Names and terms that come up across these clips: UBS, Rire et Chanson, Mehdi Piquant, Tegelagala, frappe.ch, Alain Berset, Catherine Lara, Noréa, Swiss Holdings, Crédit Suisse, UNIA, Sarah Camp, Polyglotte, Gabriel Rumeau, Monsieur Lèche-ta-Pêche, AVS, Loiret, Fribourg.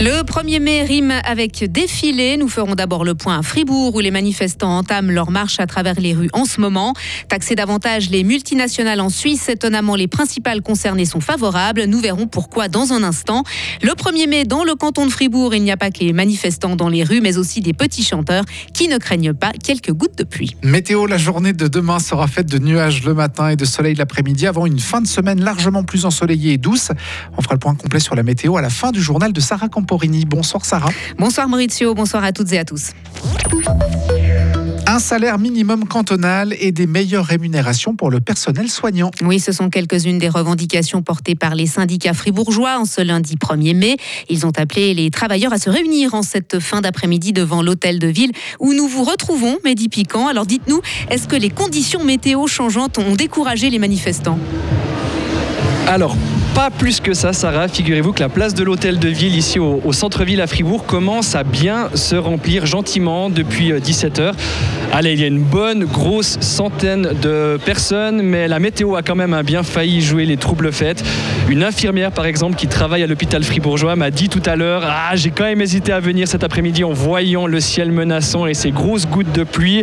Le 1er mai rime avec défilé. Nous ferons d'abord le point à Fribourg où les manifestants entament leur marche à travers les rues en ce moment. Taxer davantage les multinationales en Suisse, étonnamment les principales concernées sont favorables. Nous verrons pourquoi dans un instant. Le 1er mai dans le canton de Fribourg, il n'y a pas que les manifestants dans les rues mais aussi des petits chanteurs qui ne craignent pas quelques gouttes de pluie. Météo, la journée de demain sera faite de nuages le matin et de soleil l'après-midi avant une fin de semaine largement plus ensoleillée et douce. On fera le point complet sur la météo à la fin du journal de Sarah Camp. Bonsoir Sarah. Bonsoir Maurizio, bonsoir à toutes et à tous. Un salaire minimum cantonal et des meilleures rémunérations pour le personnel soignant. Oui, ce sont quelques-unes des revendications portées par les syndicats fribourgeois en ce lundi 1er mai. Ils ont appelé les travailleurs à se réunir en cette fin d'après-midi devant l'hôtel de ville où nous vous retrouvons, Mehdi Piquant. Alors dites-nous, est-ce que les conditions météo changeantes ont découragé les manifestants ? Alors, pas plus que ça, Sarah. Figurez-vous que la place de l'hôtel de ville, ici au centre-ville à Fribourg, commence à bien se remplir gentiment depuis 17h. Allez, il y a une bonne grosse centaine de personnes, mais la météo a quand même bien failli jouer les troubles faits. Une infirmière, par exemple, qui travaille à l'hôpital fribourgeois, m'a dit tout à l'heure « Ah, j'ai quand même hésité à venir cet après-midi en voyant le ciel menaçant et ces grosses gouttes de pluie. »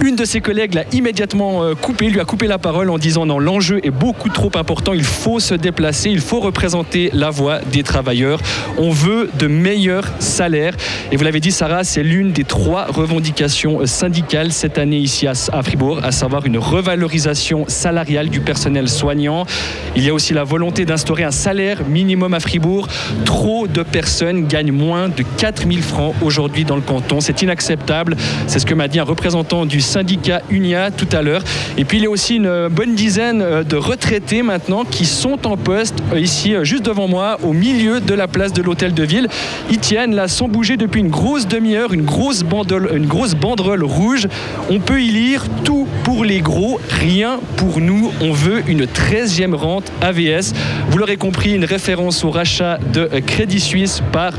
Une de ses collègues l'a immédiatement lui a coupé la parole en disant « Non, l'enjeu est beaucoup trop important, il faut se déplacer. » Il faut représenter la voix des travailleurs. On veut de meilleurs salaires. Et vous l'avez dit, Sarah, c'est l'une des trois revendications syndicales cette année ici à Fribourg, à savoir une revalorisation salariale du personnel soignant. Il y a aussi la volonté d'instaurer un salaire minimum à Fribourg. Trop de personnes gagnent moins de 4000 francs aujourd'hui dans le canton. C'est inacceptable. C'est ce que m'a dit un représentant du syndicat UNIA tout à l'heure. Et puis, il y a aussi une bonne dizaine de retraités maintenant qui sont en poste ici juste devant moi, au milieu de la place de l'hôtel de ville. Ils tiennent là sans bouger depuis une grosse demi-heure, une grosse banderole rouge. On peut y lire « Tout pour les gros, rien pour nous. On veut une 13e rente AVS ». Vous l'aurez compris, une référence au rachat de Crédit Suisse par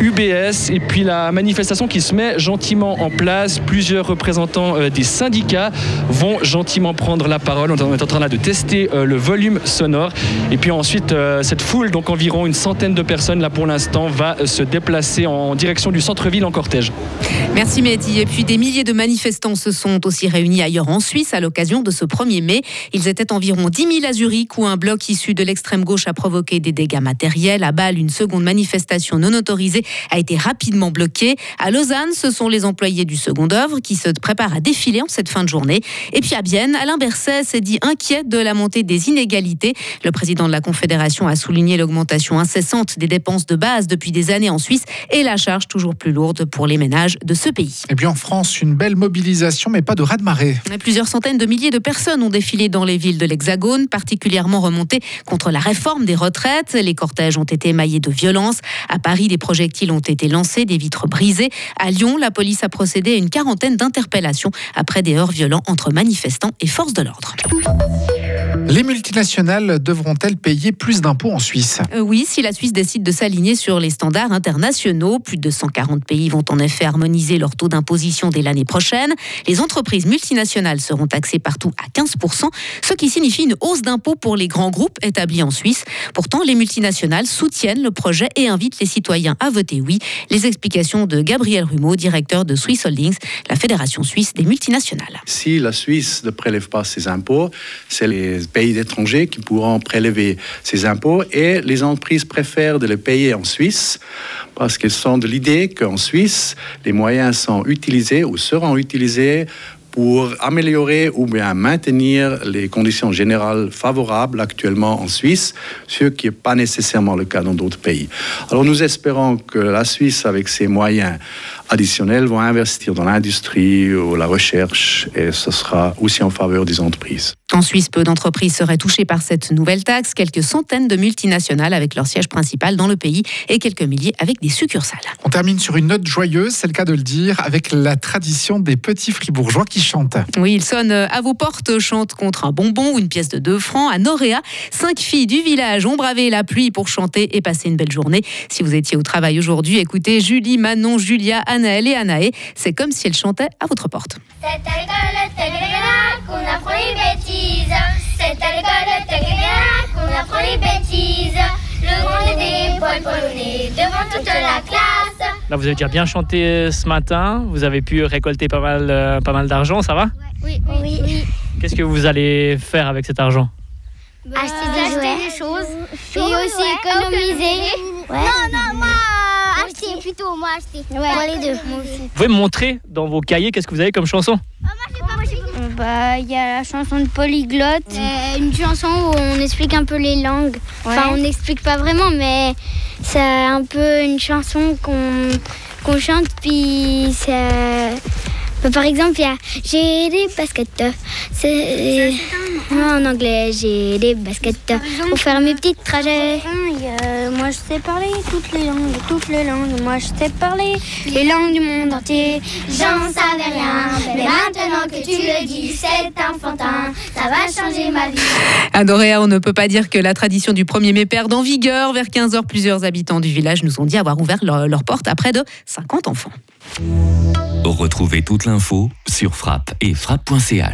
UBS. Et puis la manifestation qui se met gentiment en place. Plusieurs représentants des syndicats vont gentiment prendre la parole. On est en train là de tester le volume sonore. Et puis ensuite, cette foule, donc environ une centaine de personnes là pour l'instant, va se déplacer en direction du centre-ville en cortège. Merci Mehdi. Et puis des milliers de manifestants se sont aussi réunis ailleurs en Suisse à l'occasion de ce 1er mai. Ils étaient environ 10 000 à Zurich où un bloc issu de l'extrême gauche a provoqué des dégâts matériels. À Bâle, une seconde manifestation non autorisée a été rapidement bloquée. À Lausanne, ce sont les employés du second œuvre qui se préparent à défiler en cette fin de journée. Et puis à Bienne, Alain Berset s'est dit inquiet de la montée des inégalités. Le président de la Confédération a souligné l'augmentation incessante des dépenses de base depuis des années en Suisse et la charge toujours plus lourde pour les ménages de ce pays. Et puis en France, une belle mobilisation, mais pas de raz-de-marée. Plusieurs centaines de milliers de personnes ont défilé dans les villes de l'Hexagone, particulièrement remontées contre la réforme des retraites. Les cortèges ont été émaillés de violence. À Paris, des projectiles ont été lancés, des vitres brisées. À Lyon, la police a procédé à une quarantaine d'interpellations après des heurts violents entre manifestants et forces de l'ordre. Les multinationales devront-elles payer plus d'impôts en Suisse ? Oui, si la Suisse décide de s'aligner sur les standards internationaux, plus de 140 pays vont en effet harmoniser leur taux d'imposition dès l'année prochaine. Les entreprises multinationales seront taxées partout à 15%, ce qui signifie une hausse d'impôts pour les grands groupes établis en Suisse. Pourtant, les multinationales soutiennent le projet et invitent les citoyens à voter oui. Les explications de Gabriel Rumeau, directeur de Swiss Holdings, la fédération suisse des multinationales. Si la Suisse ne prélève pas ses impôts, c'est les pays d'étrangers qui pourront prélever ces impôts et les entreprises préfèrent de les payer en Suisse parce qu'elles sont de l'idée qu'en Suisse, les moyens sont utilisés ou seront utilisés pour améliorer ou bien maintenir les conditions générales favorables actuellement en Suisse, ce qui n'est pas nécessairement le cas dans d'autres pays. Alors nous espérons que la Suisse, avec ses moyens additionnels, va investir dans l'industrie ou la recherche et ce sera aussi en faveur des entreprises. En Suisse, peu d'entreprises seraient touchées par cette nouvelle taxe, quelques centaines de multinationales avec leur siège principal dans le pays et quelques milliers avec des succursales. On termine sur une note joyeuse, c'est le cas de le dire, avec la tradition des petits fribourgeois qui chantent. Oui, ils sonnent à vos portes, chantent contre un bonbon ou une pièce de 2 francs. À Noréa, 5 filles du village ont bravé la pluie pour chanter et passer une belle journée. Si vous étiez au travail aujourd'hui, écoutez Julie, Manon, Julia, Anaëlle et Anaé. C'est comme si elles chantaient à votre porte. C'est à l'école Tegelagala qu'on apprend les bêtises. C'est à l'école Tegelagala qu'on apprend les bêtises. Le Demandez des poils polonais devant toute la classe. Là, vous avez déjà bien chanté ce matin. Vous avez pu récolter pas mal d'argent, ça va? Oui. Qu'est-ce que vous allez faire avec cet argent? Acheter des choses. Et aussi économiser. Ouais. Non, moi acheter plutôt. Moi acheter. Ouais. Pour les deux. Vous pouvez me montrer dans vos cahiers qu'est-ce que vous avez comme chanson? Il y a la chanson de Polyglotte, une chanson où on explique un peu les langues. Ouais. Enfin, on n'explique pas vraiment, mais c'est un peu une chanson qu'on chante. Puis par exemple, il y a j'ai des baskets. En anglais, j'ai des baskets pour faire mes petits trajets. Moi, je sais parler toutes les langues. Moi, je sais parler les langues du monde entier. J'en savais rien, mais maintenant que tu le dis, c'est enfantin. Ça va changer ma vie. À Noréa, on ne peut pas dire que la tradition du 1er mai perde en vigueur. Vers 15h, plusieurs habitants du village nous ont dit avoir ouvert leur porte à près de 50 enfants. Retrouvez toute l'info sur frappe et frappe.ch.